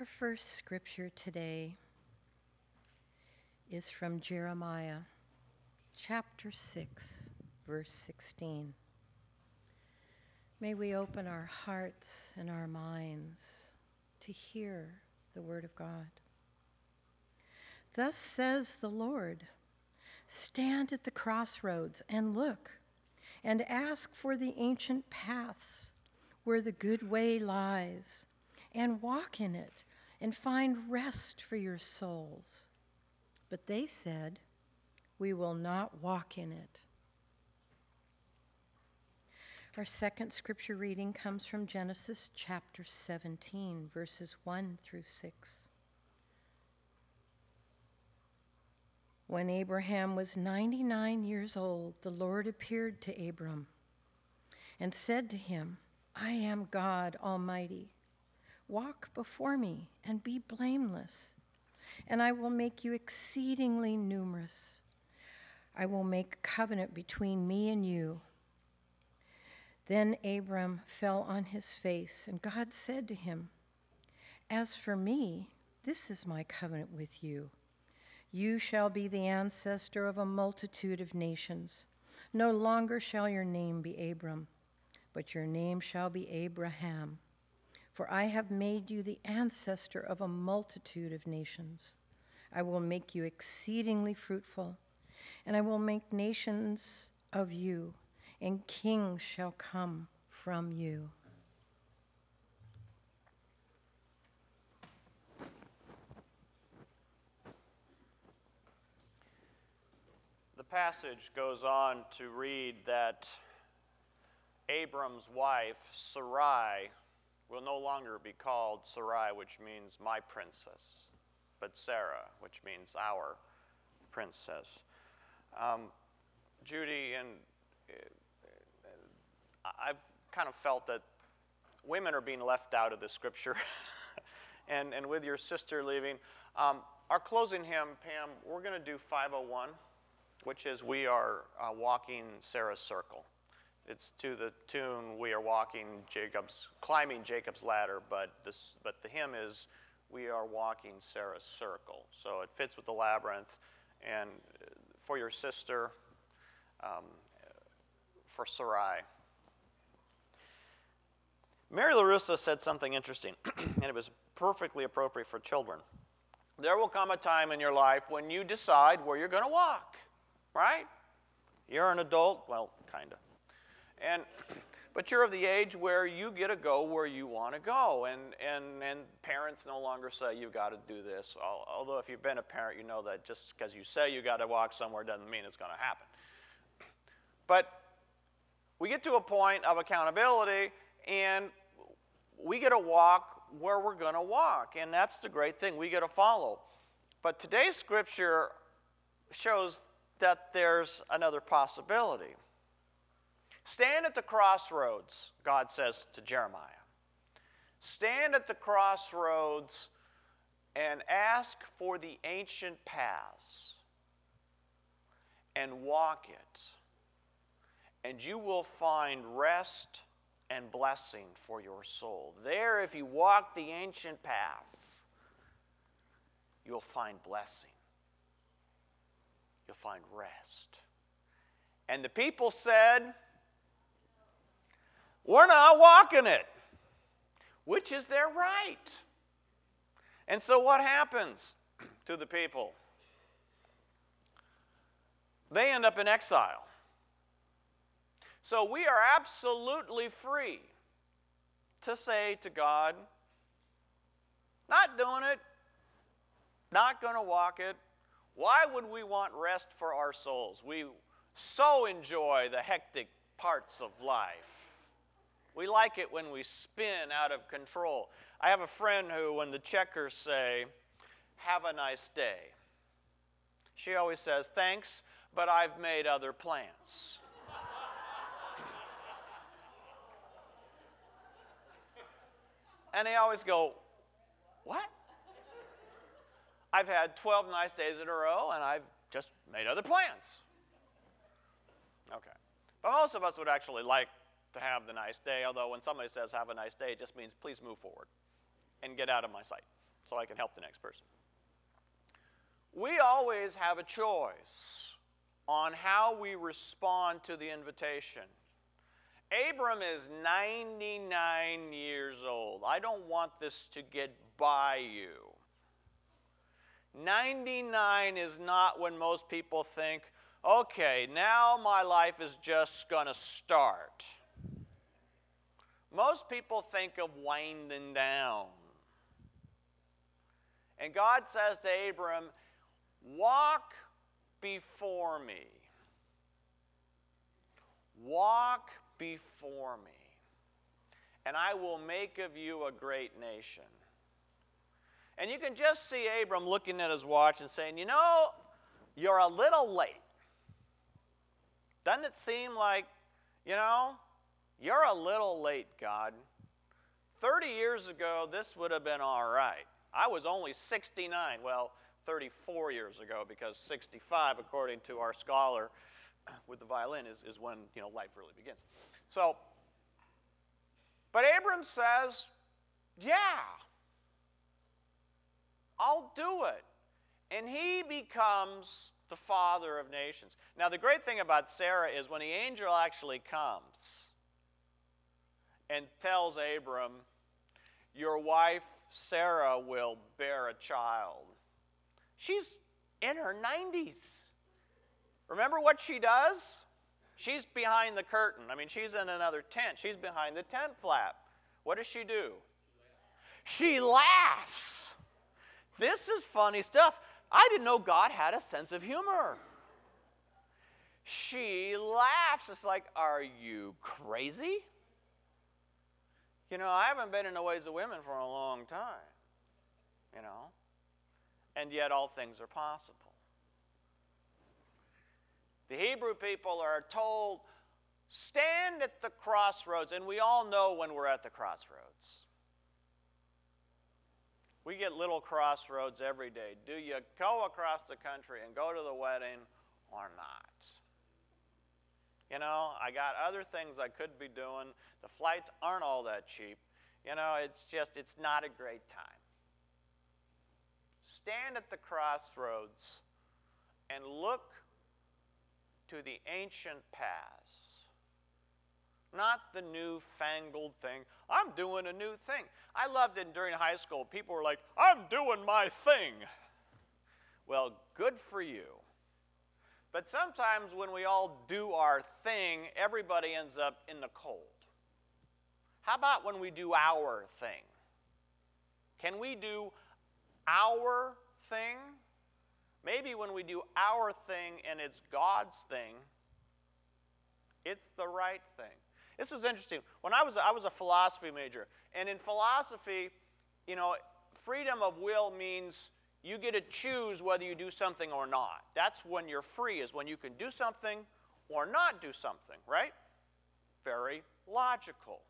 Our first scripture today is from Jeremiah, chapter 6, verse 16. May we open our hearts and our minds to hear the word of God. Thus says the Lord, stand at the crossroads and look, and ask for the ancient paths where the good way lies, and walk in it, and find rest for your souls. But they said, we will not walk in it. Our second scripture reading comes from Genesis chapter 17, verses 1 through 6. When Abraham was 99 years old, the Lord appeared to Abram and said to him, I am God Almighty. Walk before me and be blameless, and I will make you exceedingly numerous. I will make a covenant between me and you. Then Abram fell on his face, and God said to him, as for me, this is my covenant with you. You shall be the ancestor of a multitude of nations. No longer shall your name be Abram, but your name shall be Abraham. For I have made you the ancestor of a multitude of nations. I will make you exceedingly fruitful, and I will make nations of you, and kings shall come from you. The passage goes on to read that Abram's wife, Sarai, will no longer be called Sarai, which means my princess, but Sarah, which means our princess. Judy, and I've kind of felt that women are being left out of the scripture, and with your sister leaving, our closing hymn, Pam, we're going to do 501, which is we are walking Sarah's circle. It's to the tune, we are walking climbing Jacob's ladder, but the hymn is, we are walking Sarah's circle. So it fits with the labyrinth, and for your sister, for Sarai. Mary LaRusso said something interesting, and it was perfectly appropriate for children. There will come a time in your life when you decide where you're going to walk, right? You're an adult, well, kind of. But you're of the age where you get to go where you want to go, and parents no longer say you've got to do this. Although if you've been a parent, you know that just because you say you got to walk somewhere doesn't mean it's going to happen. But we get to a point of accountability, and we get to walk where we're going to walk, and that's the great thing. We get to follow. But today's scripture shows that there's another possibility. Stand at the crossroads, God says to Jeremiah. Stand at the crossroads and ask for the ancient paths and walk it, and you will find rest and blessing for your soul. There, if you walk the ancient paths, you'll find blessing. You'll find rest. And the people said, we're not walking it, which is their right. And so what happens to the people? They end up in exile. So we are absolutely free to say to God, not doing it, not going to walk it. Why would we want rest for our souls? We so enjoy the hectic parts of life. We like it when we spin out of control. I have a friend who, when the checkers say, have a nice day, she always says, thanks, but I've made other plans. And they always go, what? I've had 12 nice days in a row, and I've just made other plans. Okay. But most of us would actually like to have the nice day, although when somebody says have a nice day, it just means please move forward and get out of my sight. so I can help the next person. We always have a choice on how we respond to the invitation. Abram is 99 years old. I don't want this to get by you. 99 is not when most people think, okay, now my life is just going to start. Most people think of winding down. And God says to Abram, walk before me. Walk before me. And I will make of you a great nation. And you can just see Abram looking at his watch and saying, you know, you're a little late. Doesn't it seem like, you know, you're a little late, God. 30 years ago, this would have been all right. I was only 69, well, 34 years ago, because 65, according to our scholar with the violin, is when, you know, life really begins. So, but Abram says, yeah, I'll do it. And he becomes the father of nations. Now, the great thing about Sarah is when the angel actually comes and tells Abram, your wife Sarah will bear a child. She's in her 90s. Remember what she does? She's behind the curtain. I mean, she's in another tent. She's behind the tent flap. What does she do? She laughs. This is funny stuff. I didn't know God had a sense of humor. She laughs. It's like, are you crazy? You know, I haven't been in the ways of women for a long time, you know. And yet all things are possible. The Hebrew people are told, stand at the crossroads. And we all know when we're at the crossroads. We get little crossroads every day. Do you go across the country and go to the wedding or not? You know, I got other things I could be doing. The flights aren't all that cheap. You know, it's just, it's not a great time. Stand at the crossroads and look to the ancient past, not the newfangled thing. I'm doing a new thing. I loved it during high school. People were like, I'm doing my thing. Well, good for you. But sometimes when we all do our thing, everybody ends up in the cold. How about when we do our thing? Can we do our thing? Maybe when we do our thing and it's God's thing, it's the right thing. This was interesting. When I was a philosophy major, and in philosophy, you know, freedom of will means you get to choose whether you do something or not. That's when you're free, is when you can do something or not do something, right? Very logical.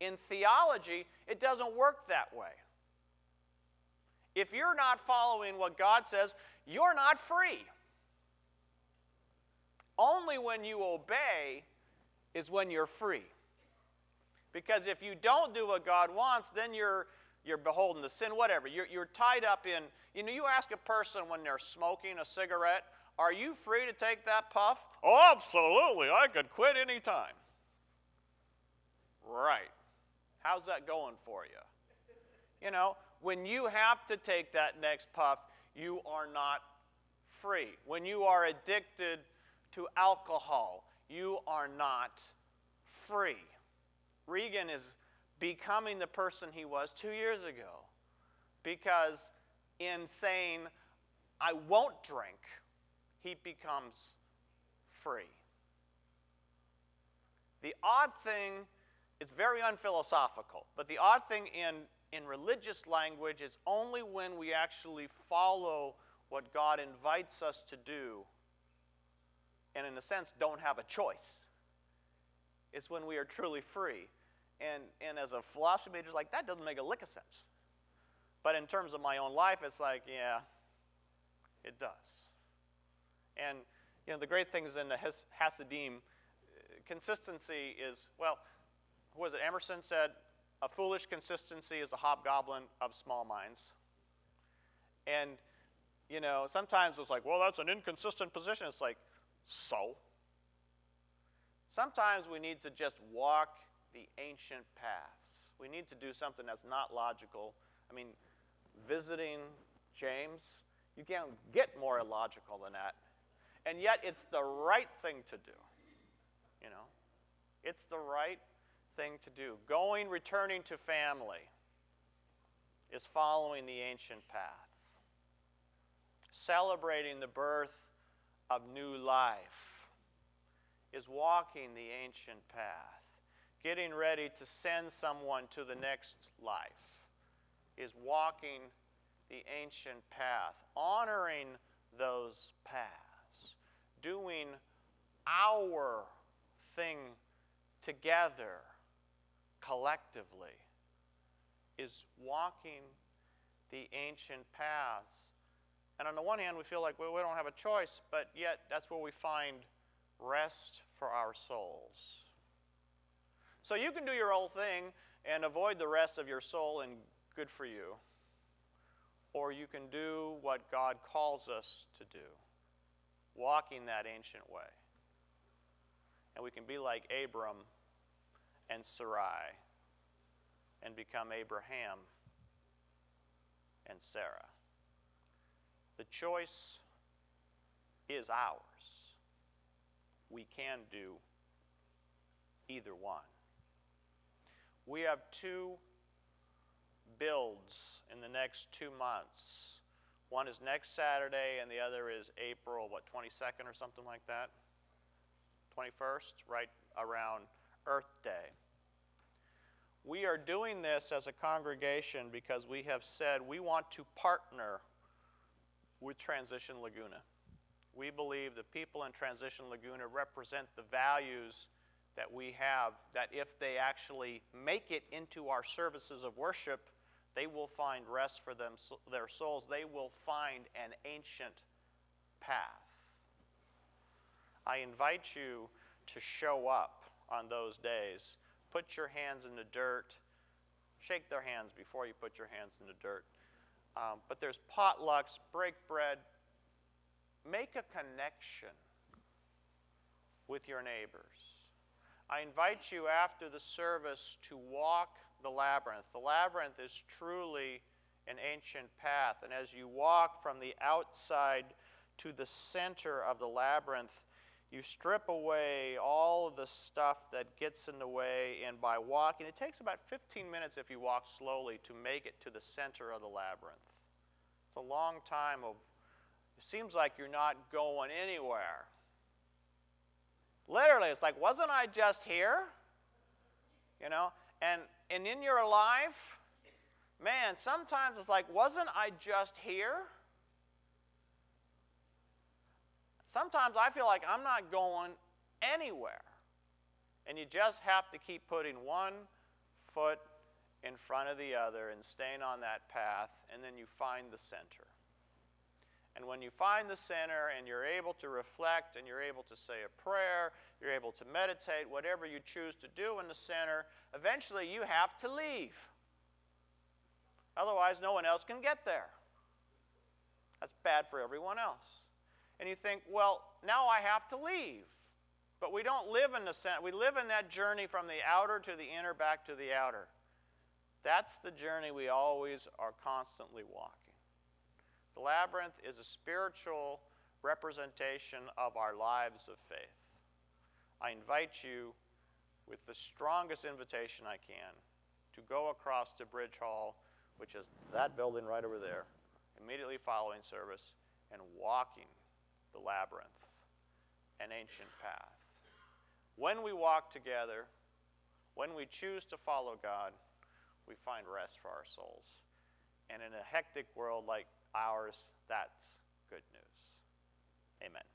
In theology, it doesn't work that way. If you're not following what God says, you're not free. Only when you obey is when you're free. Because if you don't do what God wants, then you're beholden to sin, whatever. You're tied up in, you know, you ask a person when they're smoking a cigarette, are you free to take that puff? Oh, absolutely. I could quit any time. Right. How's that going for you? You know, when you have to take that next puff, you are not free. When you are addicted to alcohol, you are not free. Regan is becoming the person he was 2 years ago, because in saying, I won't drink, he becomes free. The odd thing, it's very unphilosophical, but the odd thing in religious language is only when we actually follow what God invites us to do, and in a sense don't have a choice. It's when we are truly free. And as a philosophy major, like, that doesn't make a lick of sense. But in terms of my own life, it's like, yeah, it does. And, you know, the great thing is in the Hasidim, consistency is, well, who was it? Emerson said, A foolish consistency is a hobgoblin of small minds. And, you know, sometimes it's like, well, that's an inconsistent position. It's like, so? Sometimes we need to just walk the ancient paths. We need to do something that's not logical. I mean, visiting James, you can't get more illogical than that. And yet it's the right thing to do, you know. It's the right thing to do. Going, returning to family is following the ancient path. Celebrating the birth of new life is walking the ancient path. Getting ready to send someone to the next life is walking the ancient path. Honoring those paths. Doing our thing together, collectively, is walking the ancient paths. And on the one hand, we feel like, well, we don't have a choice, but yet that's where we find rest for our souls. So you can do your own thing and avoid the rest of your soul, and good for you. Or you can do what God calls us to do, walking that ancient way. And we can be like Abram and Sarai and become Abraham and Sarah. The choice is ours. We can do either one. We have two builds in the next 2 months. One is next Saturday, and the other is April, 22nd or something like that? 21st, right around Earth Day. We are doing this as a congregation because we have said we want to partner with Transition Laguna. We believe the people in Transition Laguna represent the values that we have, that if they actually make it into our services of worship, they will find rest for them, their souls. They will find an ancient path. I invite you to show up on those days. Put your hands in the dirt. Shake their hands before you put your hands in the dirt. But there's potlucks, break bread. Make a connection with your neighbors. I invite you after the service to walk the labyrinth. The labyrinth is truly an ancient path. And as you walk from the outside to the center of the labyrinth, you strip away all of the stuff that gets in the way, and by walking, it takes about 15 minutes if you walk slowly to make it to the center of the labyrinth. It's a long time of, it seems like you're not going anywhere. Literally, it's like, wasn't I just here? You know, and in your life, man, sometimes it's like, wasn't I just here? Sometimes I feel like I'm not going anywhere. And you just have to keep putting one foot in front of the other and staying on that path, and then you find the center. And when you find the center and you're able to reflect and you're able to say a prayer, you're able to meditate, whatever you choose to do in the center, eventually you have to leave. Otherwise, no one else can get there. That's bad for everyone else. And you think, well, now I have to leave. But we don't live in the center. We live in that journey from the outer to the inner, back to the outer. That's the journey we always are constantly walking. The labyrinth is a spiritual representation of our lives of faith. I invite you, with the strongest invitation I can, to go across to Bridge Hall, which is that building right over there, immediately following service, and walking the labyrinth, an ancient path. When we walk together, when we choose to follow God, we find rest for our souls. And in a hectic world like ours, that's good news. Amen.